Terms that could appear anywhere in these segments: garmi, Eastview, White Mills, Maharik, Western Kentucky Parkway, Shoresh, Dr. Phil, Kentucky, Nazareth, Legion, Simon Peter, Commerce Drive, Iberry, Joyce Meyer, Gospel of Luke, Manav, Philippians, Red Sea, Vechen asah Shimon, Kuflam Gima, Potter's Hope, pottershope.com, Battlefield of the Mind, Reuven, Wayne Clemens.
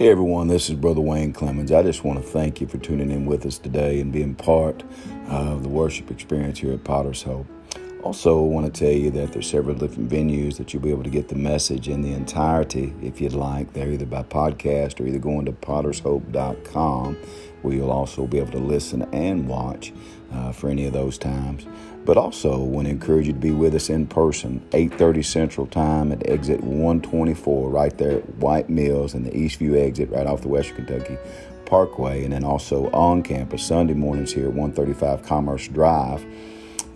Hey everyone, this is Brother Wayne Clemens. I just want to thank you for tuning in with us today and being part of the worship experience here at Potter's Hope. Also, I want to tell you that there's several different venues that you'll be able to get the message in the entirety if you'd like. They're either by podcast or either going to pottershope.com, where you'll also be able to listen and watch for any of those times. But also, I want to encourage you to be with us in person, 8:30 Central Time at exit 124 right there at White Mills and the Eastview exit right off the Western Kentucky Parkway. And then also on campus Sunday mornings here at 135 Commerce Drive.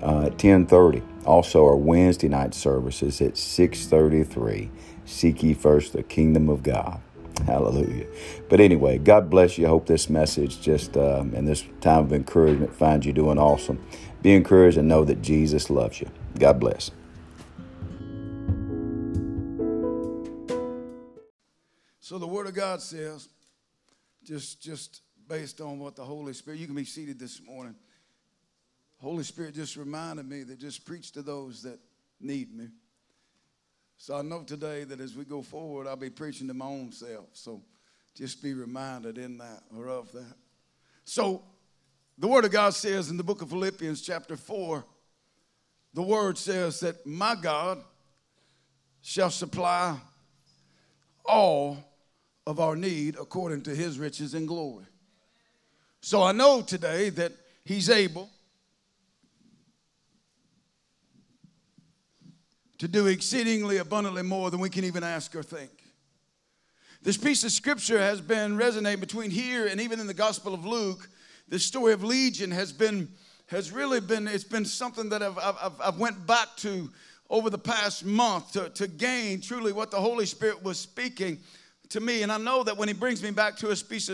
At 10:30. Also, our Wednesday night services at 6:33. Seek ye first the kingdom of God. Hallelujah. But anyway, God bless you. I hope this message just and this time of encouragement finds you doing awesome. Be encouraged and know that Jesus loves you. God bless. So the Word of God says, just based on what the Holy Spirit, you can be seated this morning. Holy Spirit just reminded me that just preach to those that need me. So I know today that as we go forward, I'll be preaching to my own self. So just be reminded in that or of that. So the Word of God says in the book of Philippians chapter 4, the Word says that my God shall supply all of our need according to his riches and glory. So I know today that he's able to do exceedingly abundantly more than we can even ask or think. This piece of scripture has been resonating between here and even in the Gospel of Luke. The story of Legion has really been something that I've went back to over the past month to gain truly what the Holy Spirit was speaking to me. And I know that when he brings me back to his piece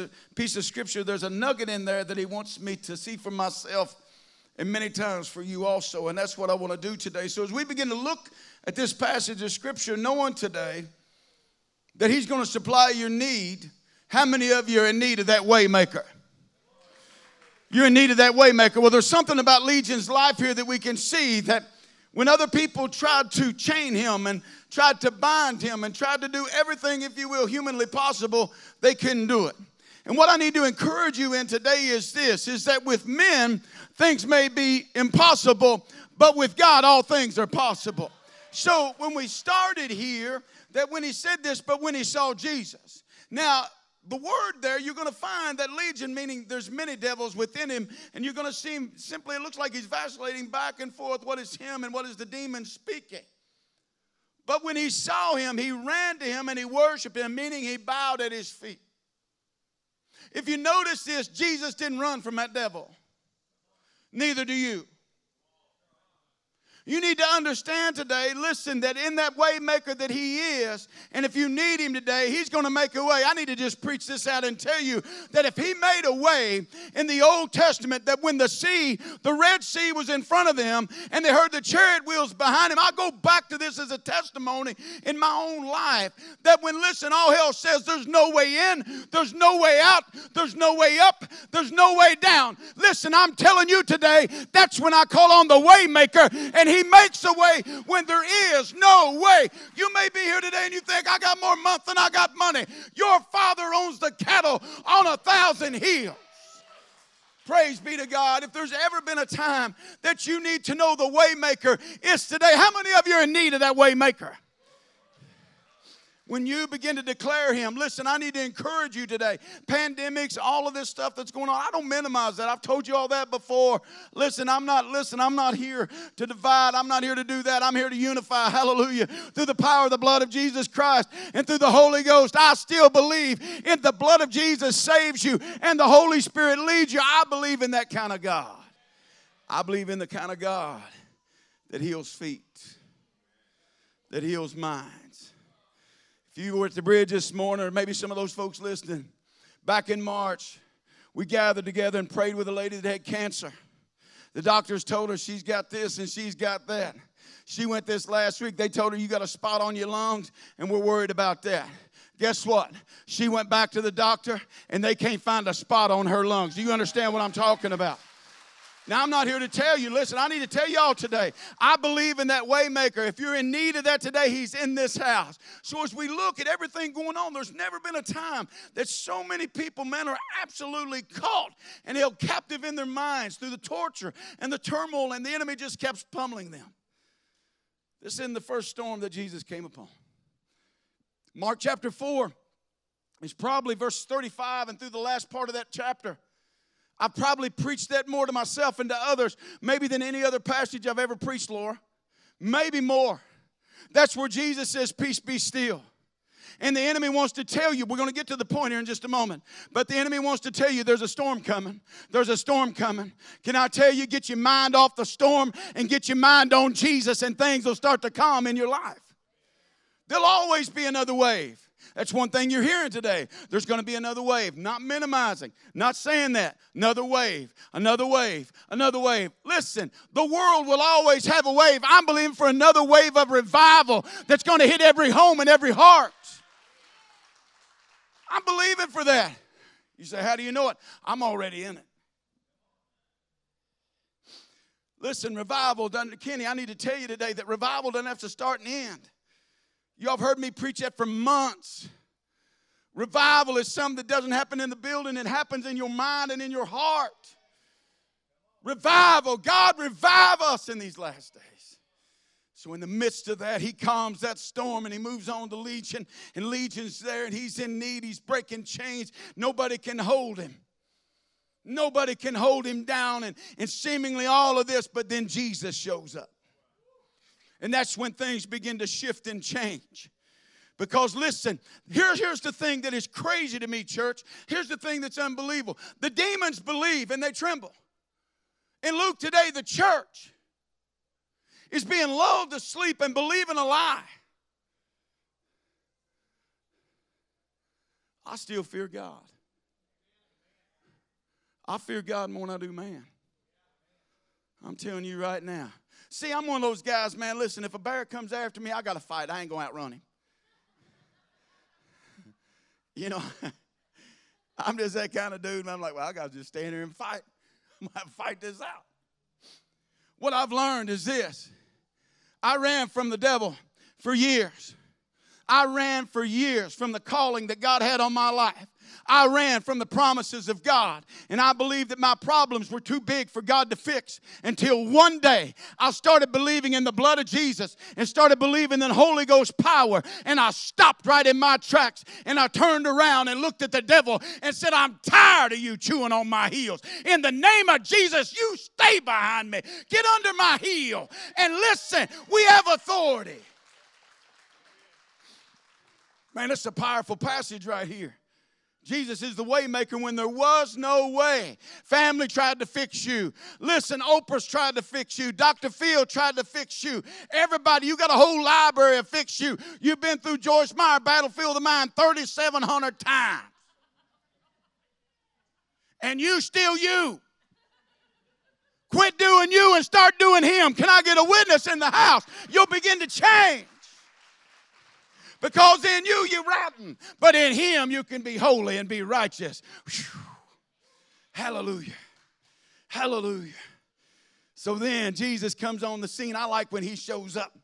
of scripture, there's a nugget in there that he wants me to see for myself, and many times for you also. And that's what I want to do today. So as we begin to look at this passage of scripture, knowing today that he's going to supply your need. How many of you are in need of that waymaker? You're in need of that waymaker. Well, there's something about Legion's life here that we can see that when other people tried to chain him and tried to bind him and tried to do everything, if you will, humanly possible, they couldn't do it. And what I need to encourage you in today is this, is that with men, things may be impossible, but with God, all things are possible. So when we started here, that when he said this, but when he saw Jesus. Now, the word there, you're going to find that legion, meaning there's many devils within him, and you're going to see him simply, it looks like he's vacillating back and forth, what is him and what is the demon speaking. But when he saw him, he ran to him and he worshiped him, meaning he bowed at his feet. If you notice this, Jesus didn't run from that devil. Neither do you. You need to understand today, listen, that in that way maker that he is, and if you need him today, he's going to make a way. I need to just preach this out and tell you that if he made a way in the Old Testament, that when the Red Sea was in front of them and they heard the chariot wheels behind him, I go back to this as a testimony in my own life that when, listen, all hell says there's no way in, there's no way out, there's no way up, there's no way down. Listen, I'm telling you today, that's when I call on the way maker and he makes a way when there is no way. You may be here today and you think, I got more month than I got money. Your father owns the cattle on 1,000 hills. Praise be to God. If there's ever been a time that you need to know the way maker, it's today. How many of you are in need of that way maker? When you begin to declare him, listen, I need to encourage you today. Pandemics, all of this stuff that's going on, I don't minimize that. I've told you all that before. Listen, I'm not here to divide. I'm not here to do that. I'm here to unify, hallelujah, through the power of the blood of Jesus Christ and through the Holy Ghost. I still believe in the blood of Jesus saves you and the Holy Spirit leads you. I believe in that kind of God. I believe in the kind of God that heals feet, that heals minds. If you were at the bridge this morning, or maybe some of those folks listening, back in March, we gathered together and prayed with a lady that had cancer. The doctors told her she's got this and she's got that. She went this last week. They told her you got a spot on your lungs, and we're worried about that. Guess what? She went back to the doctor, and they can't find a spot on her lungs. Do you understand what I'm talking about? Now, I'm not here to tell you. Listen, I need to tell y'all today. I believe in that waymaker. If you're in need of that today, he's in this house. So as we look at everything going on, there's never been a time that so many people, men, are absolutely caught and held captive in their minds through the torture and the turmoil, and the enemy just kept pummeling them. This isn't the first storm that Jesus came upon. Mark chapter 4 is probably verse 35 and through the last part of that chapter. I've probably preached that more to myself and to others maybe than any other passage I've ever preached, Laura. Maybe more. That's where Jesus says, peace be still. And the enemy wants to tell you, we're going to get to the point here in just a moment, but the enemy wants to tell you there's a storm coming. There's a storm coming. Can I tell you, get your mind off the storm and get your mind on Jesus, and things will start to calm in your life. There'll always be another wave. That's one thing you're hearing today. There's going to be another wave. Not minimizing. Not saying that. Another wave. Another wave. Another wave. Listen, the world will always have a wave. I'm believing for another wave of revival that's going to hit every home and every heart. I'm believing for that. You say, how do you know it? I'm already in it. Listen, revival doesn't, Kenny, I need to tell you today that revival doesn't have to start and end. Y'all have heard me preach that for months. Revival is something that doesn't happen in the building. It happens in your mind and in your heart. Revival. God, revive us in these last days. So in the midst of that, he calms that storm and he moves on to Legion. And Legion's there and he's in need. He's breaking chains. Nobody can hold him. Nobody can hold him down, and seemingly all of this. But then Jesus shows up. And that's when things begin to shift and change. Because listen, here's the thing that is crazy to me, church. Here's the thing that's unbelievable. The demons believe and they tremble. In Luke today, the church is being lulled to sleep and believing a lie. I still fear God. I fear God more than I do man. I'm telling you right now. See, I'm one of those guys, man, listen, if a bear comes after me, I got to fight. I ain't going to outrun him. You know, I'm just that kind of dude, and I'm like, well, I got to just stand here and fight. I'm going to fight this out. What I've learned is this. I ran from the devil for years. I ran for years from the calling that God had on my life. I ran from the promises of God, and I believed that my problems were too big for God to fix, until one day I started believing in the blood of Jesus and started believing in Holy Ghost power, and I stopped right in my tracks, and I turned around and looked at the devil and said, I'm tired of you chewing on my heels. In the name of Jesus, you stay behind me. Get under my heel. And listen, we have authority. Man, that's a powerful passage right here. Jesus is the way maker when there was no way. Family tried to fix you. Listen, Oprah's tried to fix you. Dr. Phil tried to fix you. Everybody, you got a whole library to fix you. You've been through Joyce Meyer, Battlefield of the Mind, 3,700 times. And you still you. Quit doing you and start doing him. Can I get a witness in the house? You'll begin to change. Because in you, you're rotten. But in him, you can be holy and be righteous. Whew. Hallelujah. Hallelujah. So then Jesus comes on the scene. I like when he shows up.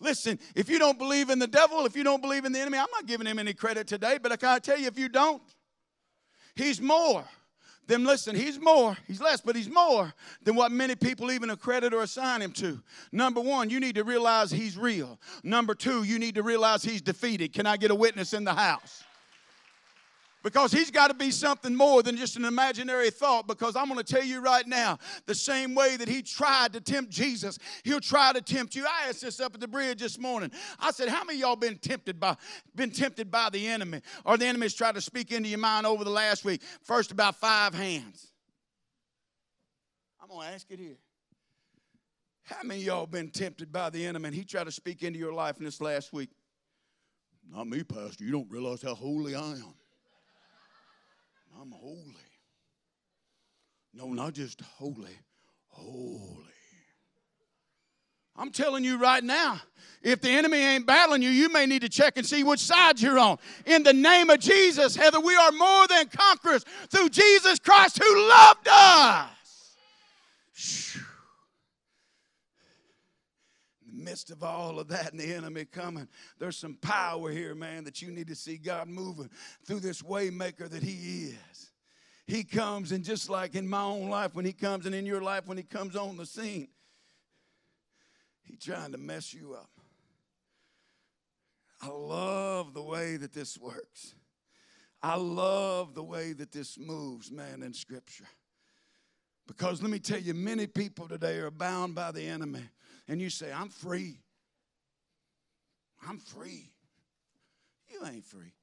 Listen, if you don't believe in the devil, if you don't believe in the enemy, I'm not giving him any credit today. But I gotta tell you, if you don't, he's more than, listen, he's more. He's less, but he's more than what many people even accredit or assign him to. Number one, you need to realize he's real. Number two, you need to realize he's defeated. Can I get a witness in the house? Because he's got to be something more than just an imaginary thought, because I'm going to tell you right now, the same way that he tried to tempt Jesus, he'll try to tempt you. I asked this up at the bridge this morning. I said, how many of y'all been tempted by the enemy, or the enemy's tried to speak into your mind over the last week? First, about 5 hands. I'm going to ask it here. How many of y'all been tempted by the enemy and he tried to speak into your life in this last week? Not me, Pastor. You don't realize how holy I am. I'm holy. No, not just holy, holy. I'm telling you right now, if the enemy ain't battling you, you may need to check and see which side you're on. In the name of Jesus, Heather, we are more than conquerors through Jesus Christ who loved us. In the midst of all of that and the enemy coming, there's some power here, man, that you need to see God moving through this waymaker that he is. He comes, and just like in my own life when he comes and in your life when he comes on the scene, he's trying to mess you up. I love the way that this works. I love the way that this moves, man, in Scripture. Because let me tell you, many people today are bound by the enemy. And you say, I'm free. I'm free. You ain't free.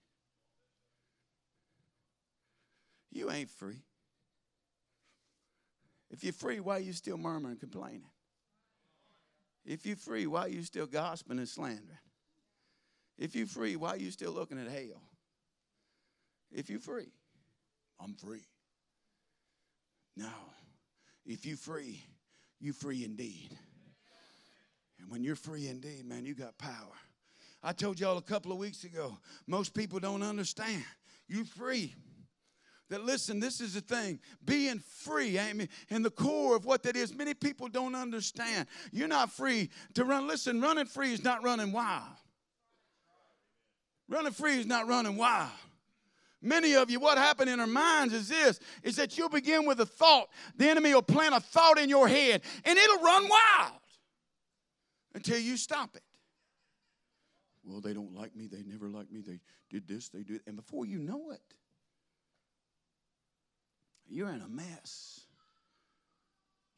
You ain't free. If you're free, why are you still murmuring and complaining? If you're free, why are you still gossiping and slandering? If you're free, why are you still looking at hell? If you're free, I'm free. No, if you're free, you're free indeed. And when you're free indeed, man, you got power. I told y'all a couple of weeks ago, most people don't understand. You're free. That listen, this is the thing. Being free, I mean, in the core of what that is, many people don't understand. You're not free to run. Listen, running free is not running wild. Running free is not running wild. Many of you, what happened in our minds is this, is that you'll begin with a thought. The enemy will plant a thought in your head, and it'll run wild until you stop it. Well, they don't like me. They never liked me. They did this. They did. And before you know it, you're in a mess.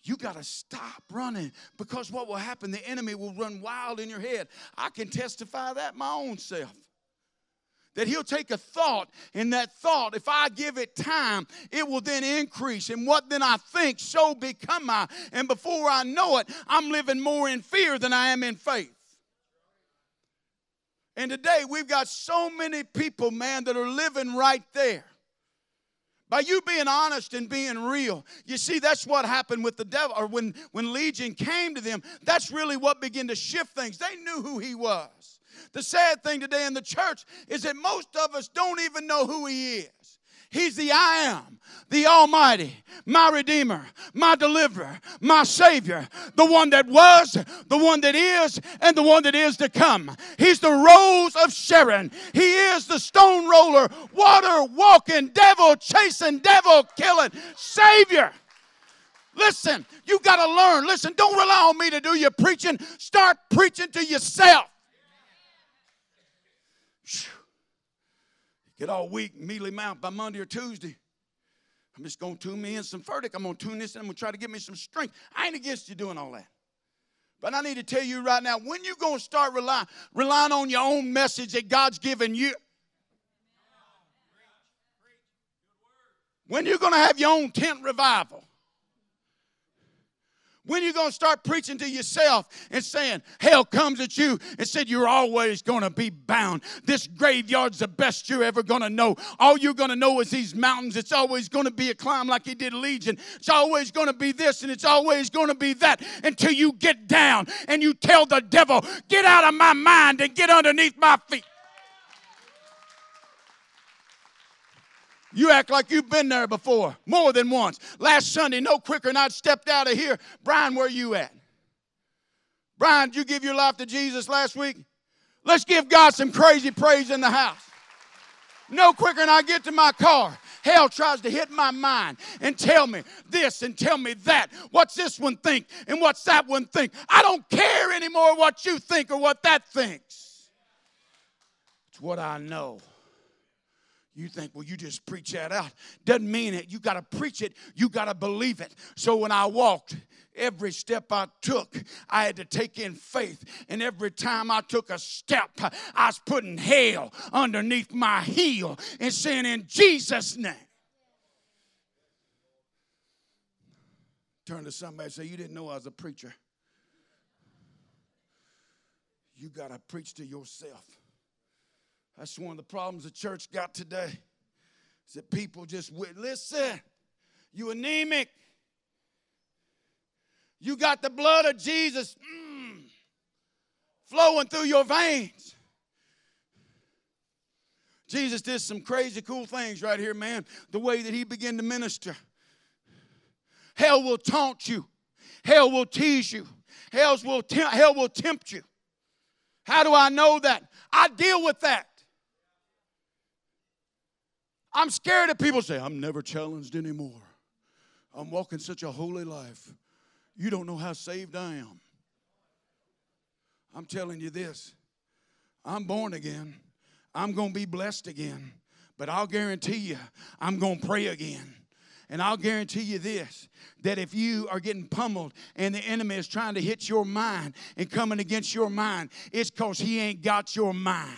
You got to stop running, because what will happen, the enemy will run wild in your head. I can testify that my own self. That he'll take a thought, and that thought, if I give it time, it will then increase. And what then I think, so become I. And before I know it, I'm living more in fear than I am in faith. And today, we've got so many people, man, that are living right there. By you being honest and being real, you see, that's what happened with the devil, or when Legion came to them, that's really what began to shift things. They knew who he was. The sad thing today in the church is that most of us don't even know who he is. He's the I am, the Almighty, my Redeemer, my Deliverer, my Savior, the one that was, the one that is, and the one that is to come. He's the Rose of Sharon. He is the stone roller, water walking, devil chasing, devil killing Savior. Listen, you got to learn. Listen, don't rely on me to do your preaching. Start preaching to yourself. Get all weak, mealy mouth by Monday or Tuesday. I'm just going to tune me in some verdict. I'm going to tune this in. I'm going to try to give me some strength. I ain't against you doing all that. But I need to tell you right now, when you going to start relying on your own message that God's given you? When you're going to have your own tent revival? When are you going to start preaching to yourself and saying, hell comes at you and said, you're always going to be bound. This graveyard's the best you're ever going to know. All you're going to know is these mountains. It's always going to be a climb like he did Legion. It's always going to be this and it's always going to be that, until you get down and you tell the devil, get out of my mind and get underneath my feet. You act like you've been there before, more than once. Last Sunday, no quicker than I'd stepped out of here. Brian, where you at? Brian, did you give your life to Jesus last week? Let's give God some crazy praise in the house. No quicker than I get to my car, hell tries to hit my mind and tell me this and tell me that. What's this one think and what's that one think? I don't care anymore what you think or what that thinks. It's what I know. You think, well, you just preach that out. Doesn't mean it. You got to preach it. You got to believe it. So when I walked, every step I took, I had to take in faith. And every time I took a step, I was putting hell underneath my heel and saying, in Jesus' name. Turn to somebody and say, you didn't know I was a preacher. You got to preach to yourself. That's one of the problems the church got today, is that people just, listen, you anemic. You got the blood of Jesus flowing through your veins. Jesus did some crazy cool things right here, man, the way that he began to minister. Hell will taunt you. Hell will tease you. Hell will tempt you. How do I know that? I deal with that. I'm scared of people say, I'm never challenged anymore. I'm walking such a holy life. You don't know how saved I am. I'm telling you this. I'm born again. I'm going to be blessed again. But I'll guarantee you, I'm going to pray again. And I'll guarantee you this, that if you are getting pummeled and the enemy is trying to hit your mind and coming against your mind, it's because he ain't got your mind.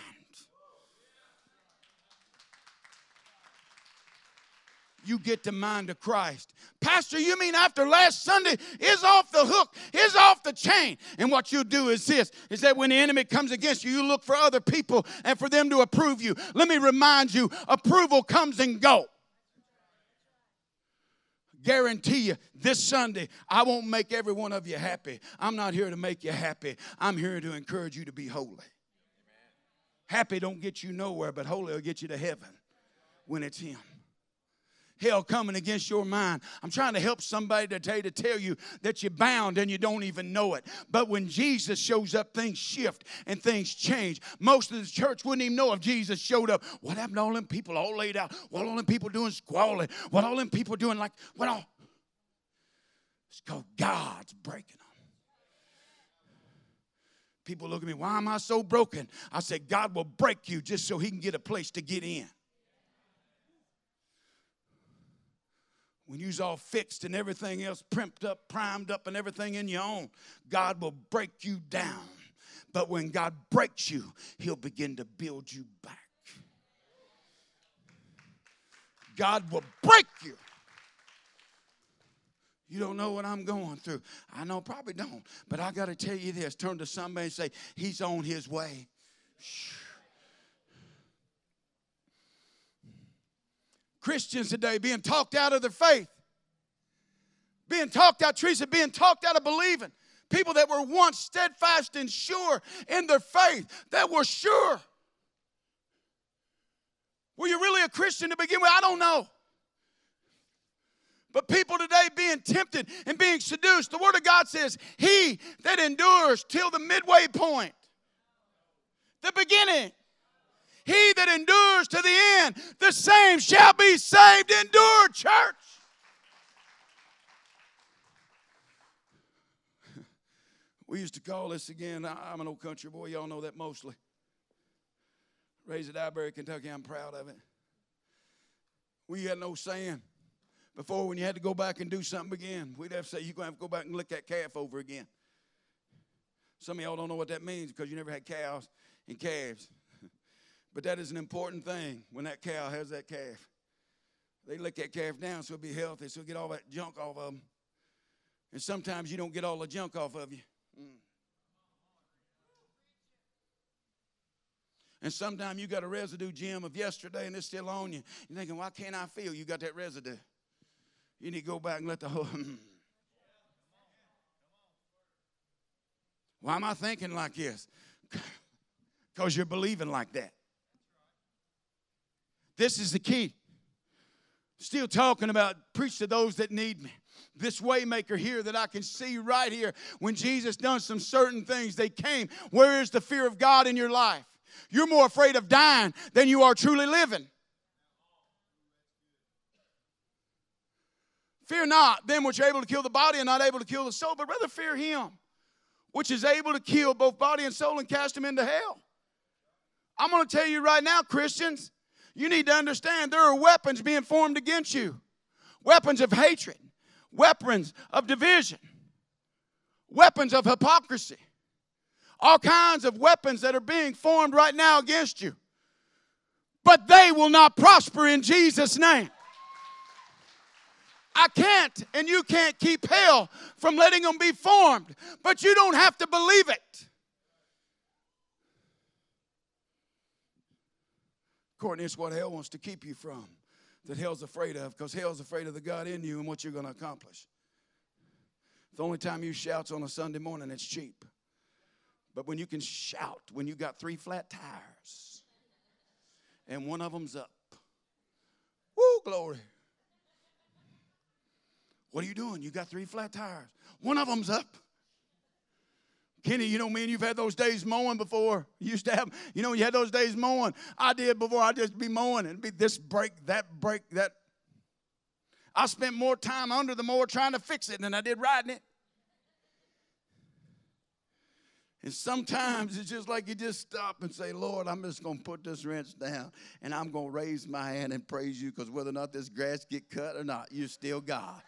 You get the mind of Christ. Pastor, you mean after last Sunday is off the hook, is off the chain. And what you'll do is this, is that when the enemy comes against you, you look for other people and for them to approve you. Let me remind you, approval comes and goes. Guarantee you, this Sunday, I won't make every one of you happy. I'm not here to make you happy. I'm here to encourage you to be holy. Amen. Happy don't get you nowhere, but holy will get you to heaven when it's him. Hell coming against your mind. I'm trying to help somebody today to tell you that you're bound and you don't even know it. But when Jesus shows up, things shift and things change. Most of the church wouldn't even know if Jesus showed up. What happened to all them people all laid out? What all them people doing squalling? What all them people doing like, what all? It's called God's breaking them. People look at me, why am I so broken? I said, God will break you just so he can get a place to get in. When you're all fixed and everything else primed up, and everything in your own, God will break you down. But when God breaks you, he'll begin to build you back. God will break you. You don't know what I'm going through. I know, probably don't. But I got to tell you this. Turn to somebody and say, he's on his way. Christians today being talked out of their faith. Being talked out, Teresa, being talked out of believing. People that were once steadfast and sure in their faith, that were sure. Were you really a Christian to begin with? I don't know. But people today being tempted and being seduced. The Word of God says, he that endures till the midway point, the beginning. He that endures to the end, the same shall be saved. Endure, church. We used to call this again, I'm an old country boy. Y'all know that mostly. Raised at Iberry, Kentucky. I'm proud of it. We had an old saying. Before, when you had to go back and do something again, we'd have to say, you're going to have to go back and lick that calf over again. Some of y'all don't know what that means because you never had cows and calves. But that is an important thing when that cow has that calf. They lick that calf down so it'll be healthy, so it'll get all that junk off of them. And sometimes you don't get all the junk off of you. And sometimes you got a residue, Jim, of yesterday, and it's still on you. You're thinking, why can't I feel? You got that residue. You need to go back and let the whole... Why am I thinking like this? Because you're believing like that. This is the key. Still talking about preach to those that need me. This waymaker here that I can see right here. When Jesus done some certain things, they came. Where is the fear of God in your life? You're more afraid of dying than you are truly living. Fear not them which are able to kill the body and not able to kill the soul, but rather fear him which is able to kill both body and soul and cast him into hell. I'm going to tell you right now, Christians, you need to understand there are weapons being formed against you. Weapons of hatred. Weapons of division. Weapons of hypocrisy. All kinds of weapons that are being formed right now against you. But they will not prosper in Jesus' name. I can't and you can't keep hell from letting them be formed. But you don't have to believe it. According to what hell wants to keep you from, that hell's afraid of, because hell's afraid of the God in you and what you're going to accomplish. The only time you shout on a Sunday morning, it's cheap. But when you can shout, when you got 3 flat tires and one of them's up, woo, glory. What are you doing? You got 3 flat tires. One of them's up. Kenny, you know, man, you've had those days mowing before. You used to have, you know, you had those days mowing. I did before. I'd just be mowing and be this break, that. I spent more time under the mower trying to fix it than I did riding it. And sometimes it's just like you just stop and say, Lord, I'm just going to put this wrench down, and I'm going to raise my hand and praise you, because whether or not this grass get cut or not, you're still God.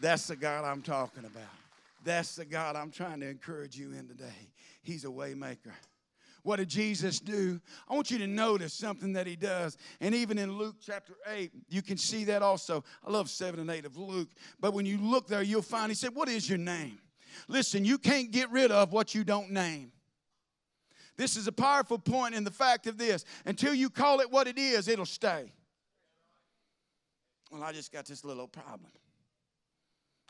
That's the God I'm talking about. That's the God I'm trying to encourage you in today. He's a way maker. What did Jesus do? I want you to notice something that he does. And even in Luke chapter 8, you can see that also. I love 7 and 8 of Luke. But when you look there, you'll find he said, what is your name? Listen, you can't get rid of what you don't name. This is a powerful point in the fact of this. Until you call it what it is, it'll stay. Well, I just got this little problem.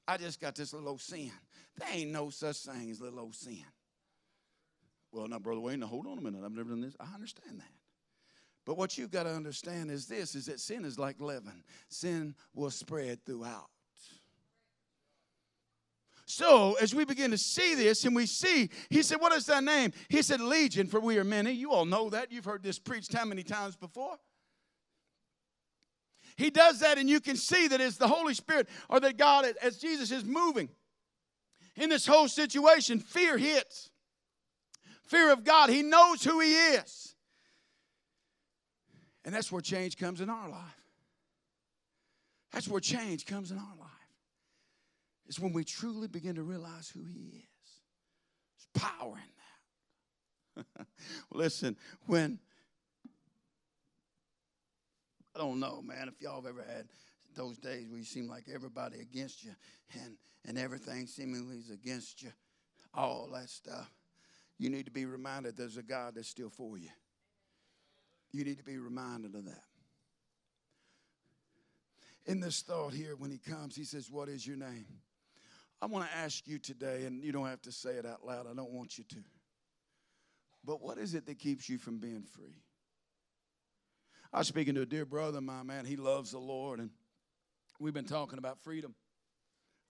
I just got this little old sin. There ain't no such thing as little old sin. Well, now, Brother Wayne, now hold on a minute. I've never done this. I understand that. But what you've got to understand is this, is that sin is like leaven. Sin will spread throughout. So as we begin to see this, and we see, he said, what is thy name? He said, Legion, for we are many. You all know that. You've heard this preached how many times before? He does that, and you can see that it's the Holy Spirit, or that God, as Jesus is moving in this whole situation, fear hits. Fear of God. He knows who he is. And that's where change comes in our life. That's where change comes in our life. It's when we truly begin to realize who he is. There's power in that. Listen, when... I don't know, man, if y'all have ever had those days where you seem like everybody against you and everything seemingly is against you, all that stuff. You need to be reminded there's a God that's still for you. You need to be reminded of that. In this thought here, when he comes, he says, what is your name? I want to ask you today, and you don't have to say it out loud. I don't want you to. But what is it that keeps you from being free? I was speaking to a dear brother of mine, man. He loves the Lord, and we've been talking about freedom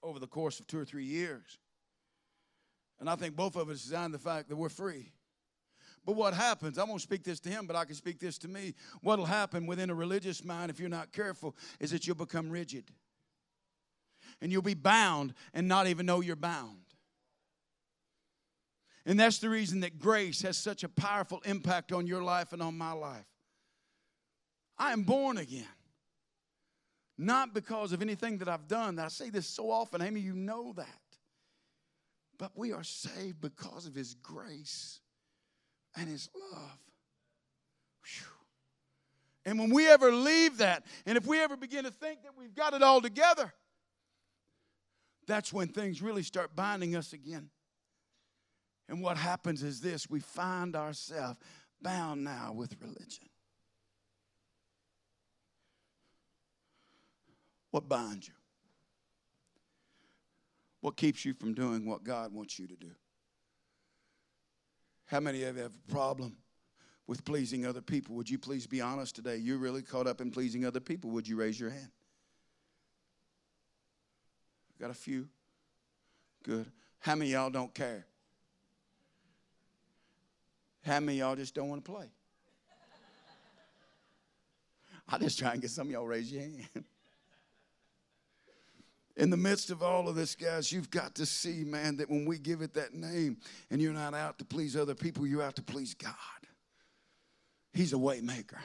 over the course of 2 or 3 years. And I think both of us designed the fact that we're free. But what happens, I won't speak this to him, but I can speak this to me. What will happen within a religious mind, if you're not careful, is that you'll become rigid. And you'll be bound and not even know you're bound. And that's the reason that grace has such a powerful impact on your life and on my life. I am born again. Not because of anything that I've done. I say this so often, Amy, you know that. But we are saved because of his grace and his love. Whew. And when we ever leave that, and if we ever begin to think that we've got it all together, that's when things really start binding us again. And what happens is this, we find ourselves bound now with religion. What binds you? What keeps you from doing what God wants you to do? How many of you have a problem with pleasing other people? Would you please be honest today? You're really caught up in pleasing other people. Would you raise your hand? Got a few? Good. How many of y'all don't care? How many of y'all just don't want to play? I'll just try and get some of y'all raise your hand. In the midst of all of this, guys, you've got to see, man, that when we give it that name and you're not out to please other people, you're out to please God. He's a way maker.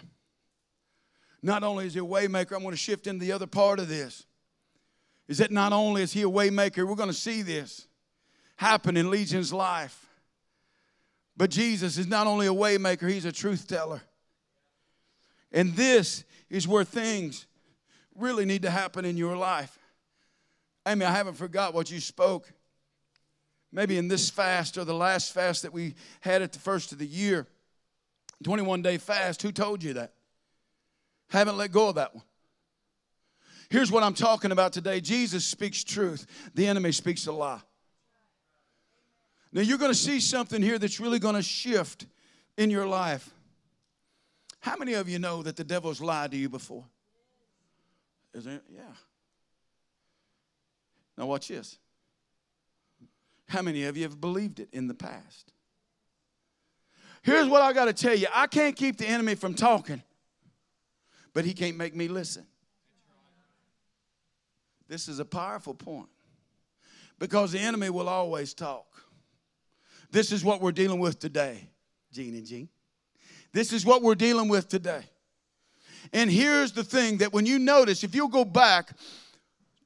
Not only is he a way maker, I'm going to shift into the other part of this, is that not only is he a way maker, we're going to see this happen in Legion's life. But Jesus is not only a way maker, he's a truth teller. And this is where things really need to happen in your life. Amy, I haven't forgot what you spoke. Maybe in this fast or the last fast that we had at the first of the year, 21-day fast, who told you that? Haven't let go of that one. Here's what I'm talking about today. Jesus speaks truth. The enemy speaks a lie. Now, you're going to see something here that's really going to shift in your life. How many of you know that the devil's lied to you before? Is it? Yeah. Now watch this. How many of you have believed it in the past? Here's what I got to tell you. I can't keep the enemy from talking, but he can't make me listen. This is a powerful point because the enemy will always talk. This is what we're dealing with today, Gene and Jean. This is what we're dealing with today. And here's the thing that when you notice, if you'll go back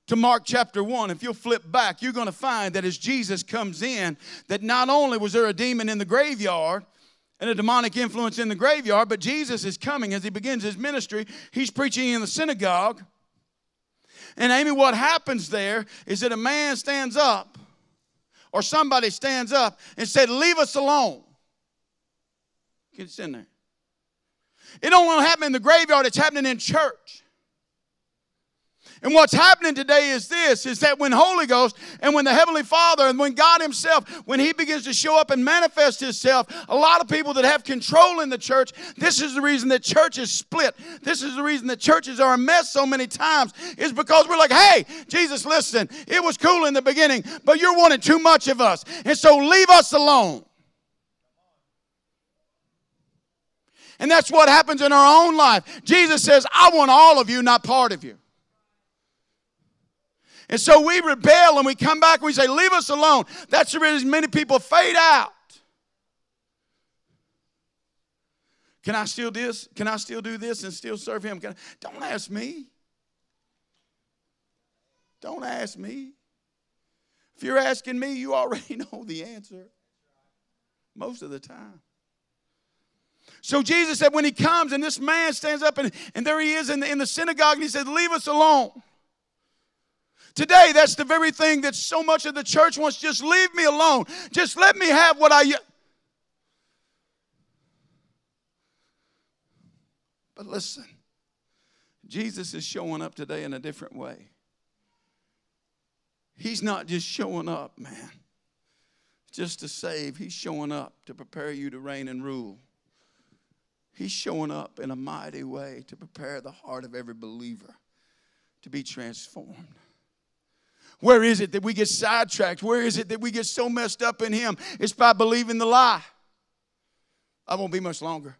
to Mark chapter 1, if you'll flip back, you're going to find that as Jesus comes in, that not only was there a demon in the graveyard and a demonic influence in the graveyard, but Jesus is coming as he begins his ministry. He's preaching in the synagogue. And Amy, what happens there is that a man stands up, or somebody stands up and said, "Leave us alone." It's in there. It don't want to happen in the graveyard. It's happening in church. And what's happening today is this, is that when Holy Ghost and when the Heavenly Father and when God himself, when he begins to show up and manifest himself, a lot of people that have control in the church, this is the reason that church is split. This is the reason that churches are a mess so many times, is because we're like, "Hey, Jesus, listen, it was cool in the beginning, but you're wanting too much of us. And so leave us alone." And that's what happens in our own life. Jesus says, "I want all of you, not part of you." And so we rebel and we come back and we say, "Leave us alone." That's the reason many people fade out. Can I still do this? Can I still do this and still serve him? Don't ask me. Don't ask me. If you're asking me, you already know the answer most of the time. So Jesus said when he comes and this man stands up and there he is in the synagogue and he says, "Leave us alone." Today, that's the very thing that so much of the church wants. Just leave me alone. Just let me have what I... But listen, Jesus is showing up today in a different way. He's not just showing up, man, just to save. He's showing up to prepare you to reign and rule. He's showing up in a mighty way to prepare the heart of every believer to be transformed. Where is it that we get sidetracked? Where is it that we get so messed up in him? It's by believing the lie. I won't be much longer.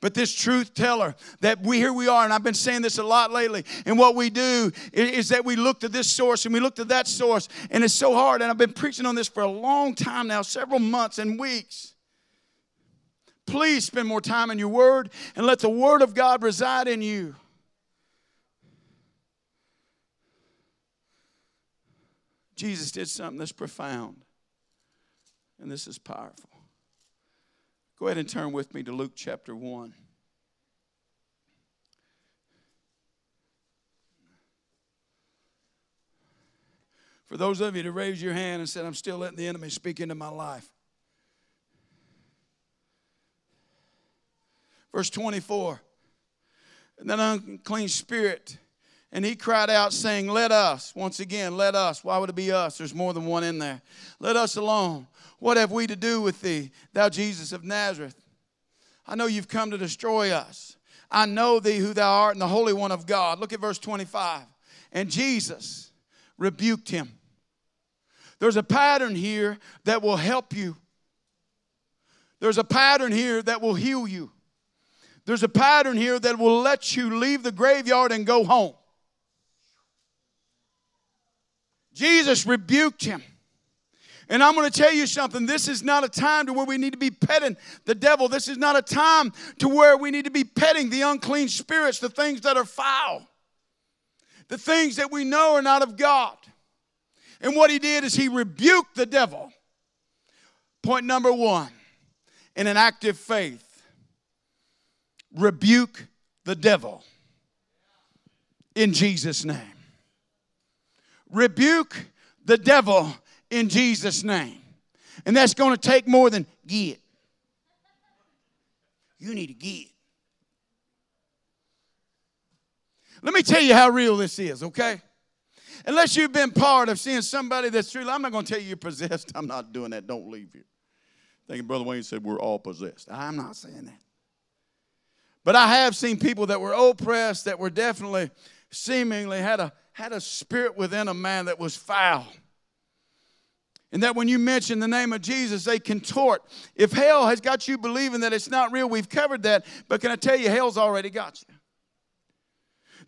But this truth teller that here we are, and I've been saying this a lot lately, and what we do is that we look to this source and we look to that source, and it's so hard, and I've been preaching on this for a long time now, several months and weeks. Please spend more time in your word and let the word of God reside in you. Jesus did something that's profound, and this is powerful. Go ahead and turn with me to Luke chapter 1. For those of you to raise your hand and said, "I'm still letting the enemy speak into my life." Verse 24, "And that unclean spirit, and he cried out, saying, 'Let us,'" once again, let us. Why would it be us? There's more than one in there. "Let us alone. What have we to do with thee, thou Jesus of Nazareth? I know you've come to destroy us. I know thee who thou art, and the Holy One of God." Look at verse 25. "And Jesus rebuked him." There's a pattern here that will help you. There's a pattern here that will heal you. There's a pattern here that will let you leave the graveyard and go home. Jesus rebuked him. And I'm going to tell you something. This is not a time to where we need to be petting the devil. This is not a time to where we need to be petting the unclean spirits, the things that are foul, the things that we know are not of God. And what he did is he rebuked the devil. Point number one, in an act of faith, rebuke the devil in Jesus' name. Rebuke the devil in Jesus' name. And that's going to take more than get. You need to get. Let me tell you how real this is, okay? Unless you've been part of seeing somebody that's real, I'm not going to tell you you're possessed. I'm not doing that. Don't leave here thinking Brother Wayne said we're all possessed. I'm not saying that. But I have seen people that were oppressed, that were definitely seemingly had a had a spirit within a man that was foul. And that when you mention the name of Jesus, they contort. If hell has got you believing that it's not real, we've covered that. But can I tell you, hell's already got you.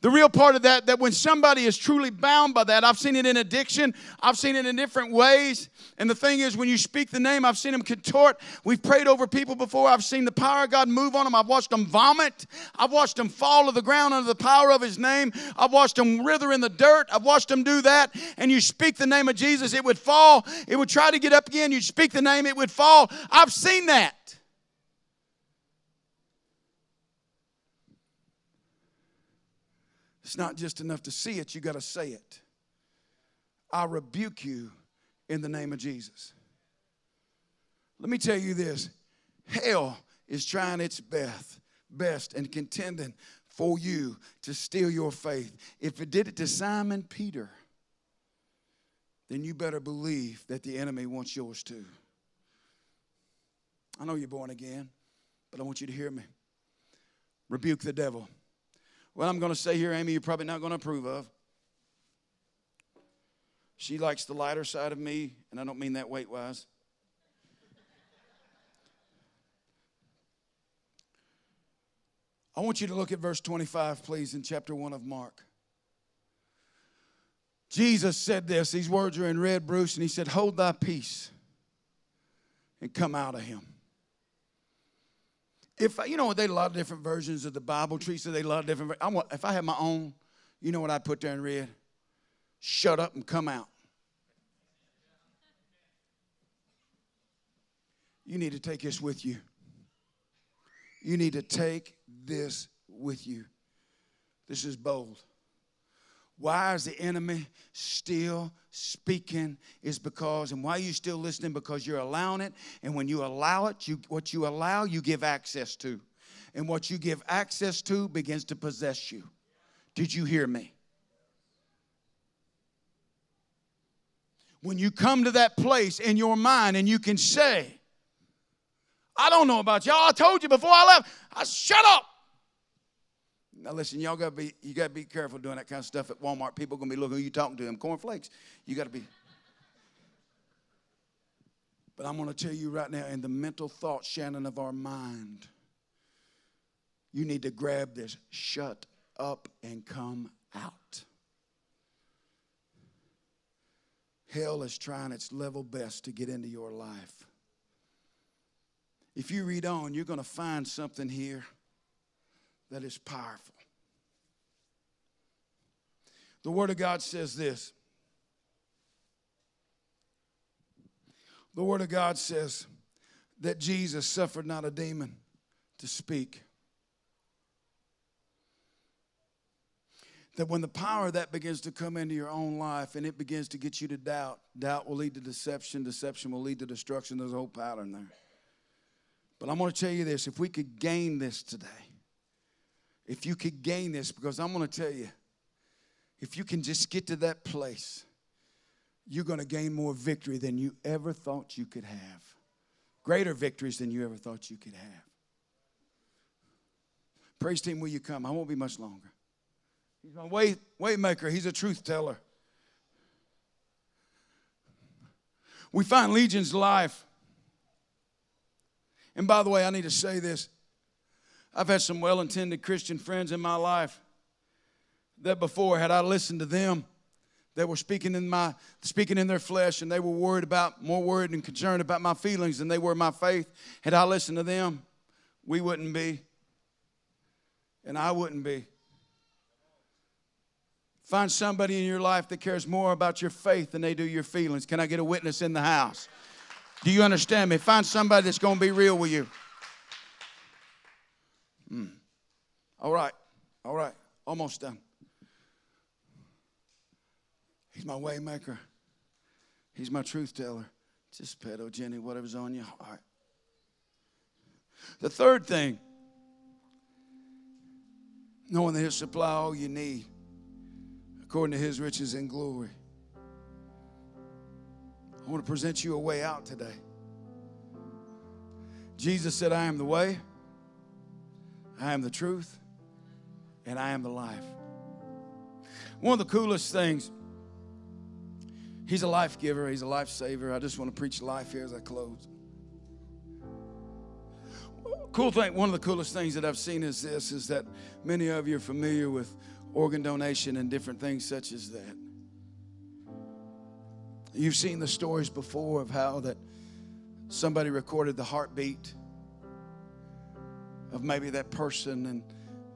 The real part of that when somebody is truly bound by that, I've seen it in addiction. I've seen it in different ways. And the thing is, when you speak the name, I've seen them contort. We've prayed over people before. I've seen the power of God move on them. I've watched them vomit. I've watched them fall to the ground under the power of his name. I've watched them writher in the dirt. I've watched them do that. And you speak the name of Jesus, it would fall. It would try to get up again. You speak the name, it would fall. I've seen that. It's not just enough to see it. You got to say it. I rebuke you in the name of Jesus. Let me tell you this. Hell is trying its best and contending for you to steal your faith. If it did it to Simon Peter, then you better believe that the enemy wants yours too. I know you're born again, but I want you to hear me. Rebuke the devil. What I'm going to say here, Amy, you're probably not going to approve of. She likes the lighter side of me, and I don't mean that weight-wise. I want you to look at verse 25, please, in chapter 1 of Mark. Jesus said this. These words are in red, Bruce, and he said, "Hold thy peace and come out of him." You know, they had a lot of different versions of the Bible. Teresa, they had a lot of different versions. If I had my own, you know what I'd put there in red? Shut up and come out. You need to take this with you. You need to take this with you. This is bold. Why is the enemy still speaking is because, and why are you still listening? Because you're allowing it. And when you allow it, what you allow, you give access to. And what you give access to begins to possess you. Did you hear me? When you come to that place in your mind and you can say, I don't know about y'all. I told you before I left. Shut up. Now listen, y'all you gotta be careful doing that kind of stuff at Walmart. People are gonna be looking, who you talking to? Them cornflakes. You gotta be. But I'm gonna tell you right now, in the mental thought, Shannon, of our mind, you need to grab this. Shut up and come out. Hell is trying its level best to get into your life. If you read on, you're gonna find something here that is powerful. The Word of God says this. The Word of God says that Jesus suffered not a demon to speak. That when the power of that begins to come into your own life and it begins to get you to doubt, doubt will lead to deception, deception will lead to destruction. There's a whole pattern there. But I'm going to tell you this, if we could gain this today, if you could gain this, because I'm going to tell you, if you can just get to that place, you're going to gain more victory than you ever thought you could have. Greater victories than you ever thought you could have. Praise team, will you come? I won't be much longer. He's my waymaker. He's a truth teller. We find Legion's life. And by the way, I need to say this. I've had some well-intended Christian friends in my life that before, had I listened to them, they were speaking in their flesh, and they were more worried and concerned about my feelings than they were my faith. Had I listened to them, we wouldn't be, and I wouldn't be. Find somebody in your life that cares more about your faith than they do your feelings. Can I get a witness in the house? Do you understand me? Find somebody that's going to be real with you. All right, almost done. He's my way maker. He's my truth teller. Just pedo, Jenny, whatever's on your heart. The third thing, knowing that he'll supply all you need according to his riches and glory. I want to present you a way out today. Jesus said, I am the way. I am the truth, and I am the life. One of the coolest things, he's a life giver, he's a life saver. I just want to preach life here as I close. Cool thing, one of the coolest things that I've seen is this, is that many of you are familiar with organ donation and different things such as that. You've seen the stories before of how that somebody recorded the heartbeat of maybe that person, and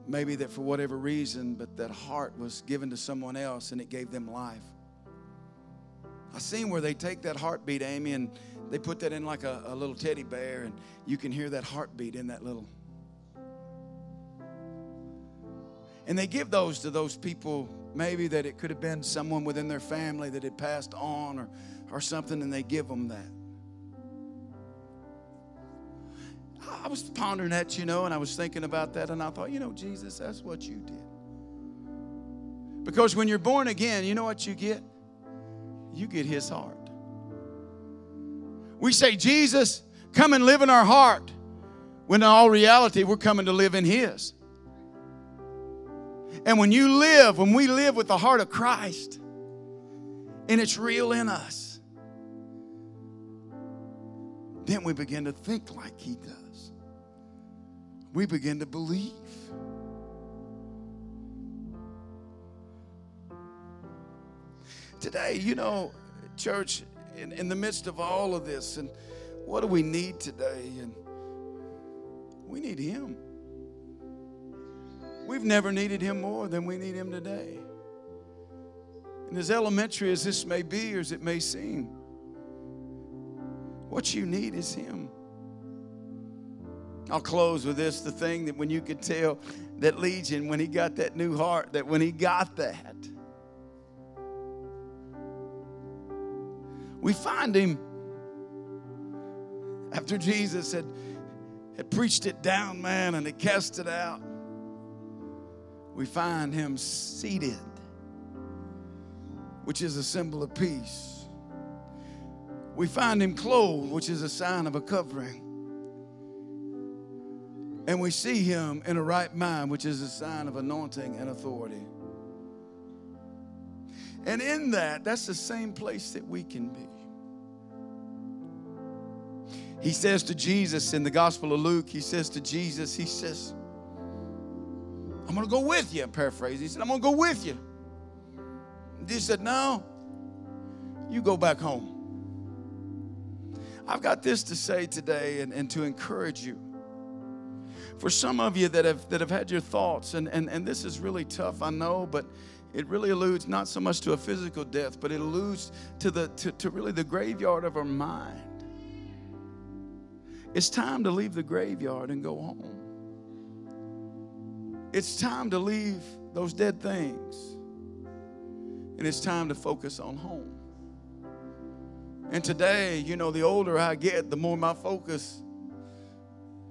maybe that for whatever reason, but that heart was given to someone else and it gave them life. I've seen where they take that heartbeat, Amy, and they put that in like a little teddy bear, and you can hear that heartbeat in that little. And they give those to those people, maybe that it could have been someone within their family that had passed on or something, and they give them that. I was pondering that, you know, and I was thinking about that, and I thought, you know, Jesus, that's what you did. Because when you're born again, you know what you get? You get his heart. We say, Jesus, come and live in our heart, when in all reality, we're coming to live in his. And when you live, when we live with the heart of Christ, and it's real in us, then we begin to think like he does. We begin to believe. Today, you know, church, in the midst of all of this, and what do we need today? And we need him. We've never needed him more than we need him today. And as elementary as this may be, or as it may seem, what you need is him. I'll close with this, the thing that when you could tell that Legion, when he got that new heart, that when he got that, we find him after Jesus had preached it down, man, and had cast it out. We find him seated, which is a symbol of peace. We find him clothed, which is a sign of a covering. And we see him in a right mind, which is a sign of anointing and authority. And in that, that's the same place that we can be. He says to Jesus in the Gospel of Luke, he says to Jesus, he says, I'm going to go with you. I'm paraphrasing. He said, I'm going to go with you. Jesus said, no, you go back home. I've got this to say today and to encourage you. For some of you that have had your thoughts, and this is really tough, I know, but it really alludes not so much to a physical death, but it alludes to really the graveyard of our mind. It's time to leave the graveyard and go home. It's time to leave those dead things, and it's time to focus on home. And today, you know, the older I get, the more my focus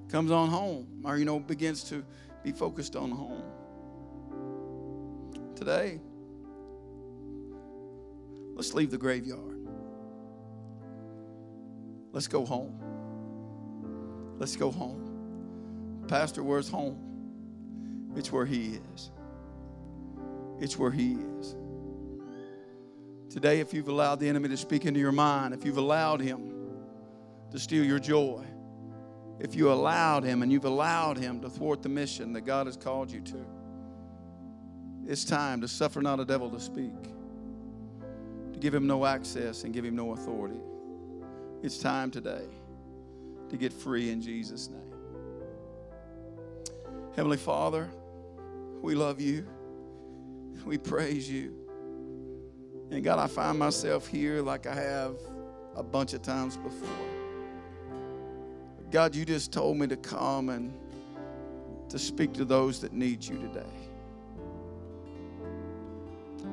comes on home, or, you know, begins to be focused on home. Today, let's leave the graveyard. Let's go home. Let's go home. Pastor, where's home? It's where he is. It's where he is. Today, if you've allowed the enemy to speak into your mind, if you've allowed him to steal your joy, if you allowed him and you've allowed him to thwart the mission that God has called you to, it's time to suffer not a devil to speak, to give him no access and give him no authority. It's time today to get free in Jesus' name. Heavenly Father, we love you. We praise you. And God, I find myself here like I have a bunch of times before. God, you just told me to come and to speak to those that need you today.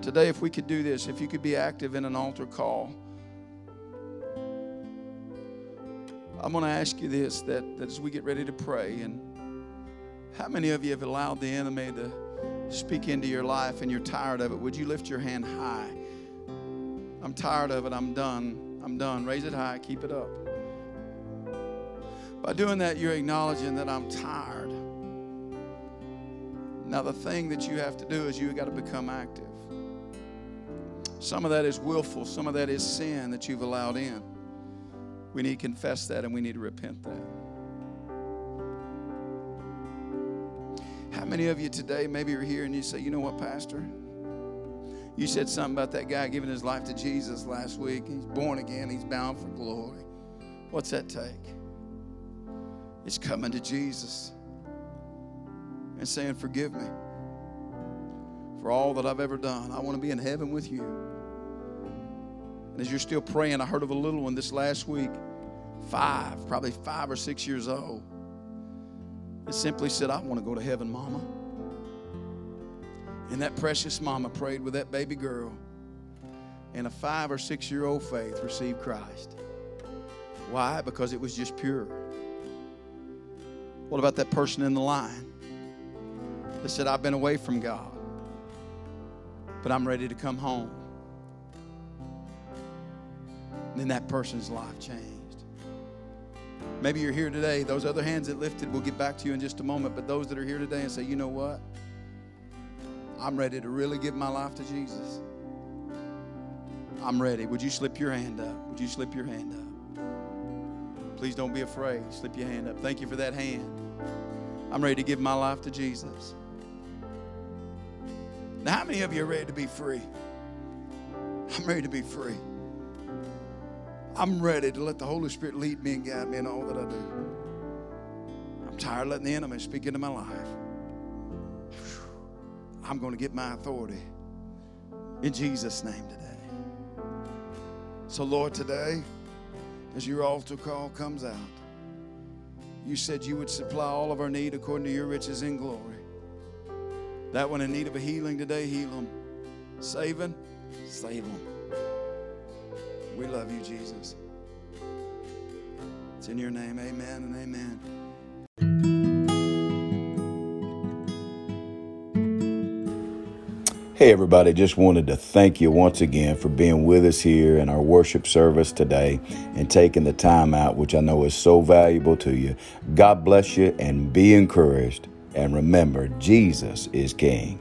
Today, if we could do this, if you could be active in an altar call, I'm going to ask you this, that as we get ready to pray, and how many of you have allowed the enemy to speak into your life and you're tired of it? Would you lift your hand high? I'm tired of it. I'm done. I'm done. Raise it high. Keep it up. By doing that, you're acknowledging that I'm tired. Now, the thing that you have to do is you've got to become active. Some of that is willful. Some of that is sin that you've allowed in. We need to confess that, and we need to repent that. How many of you today, maybe you're here and you say, you know what, Pastor? You said something about that guy giving his life to Jesus last week. He's born again. He's bound for glory. What's that take? It's coming to Jesus and saying, forgive me for all that I've ever done. I want to be in heaven with you. And as you're still praying, I heard of a little one this last week, probably 5 or 6 years old, that simply said, I want to go to heaven, Mama. And that precious mama prayed with that baby girl, and a 5 or 6-year-old faith received Christ. Why? Because it was just pure. What about that person in the line that said, I've been away from God, but I'm ready to come home? And then that person's life changed. Maybe you're here today. Those other hands that lifted, we'll get back to you in just a moment. But those that are here today and say, you know what? I'm ready to really give my life to Jesus. I'm ready. Would you slip your hand up? Would you slip your hand up? Please don't be afraid. Slip your hand up. Thank you for that hand. I'm ready to give my life to Jesus. Now, how many of you are ready to be free? I'm ready to be free. I'm ready to let the Holy Spirit lead me and guide me in all that I do. I'm tired of letting the enemy speak into my life. I'm going to get my authority in Jesus' name today. So, Lord, today, as your altar call comes out, you said you would supply all of our need according to your riches in glory. That one in need of a healing today, heal them. Saving, save them. We love you, Jesus. It's in your name, amen and amen. Hey everybody, just wanted to thank you once again for being with us here in our worship service today and taking the time out, which I know is so valuable to you. God bless you and be encouraged. And remember, Jesus is King.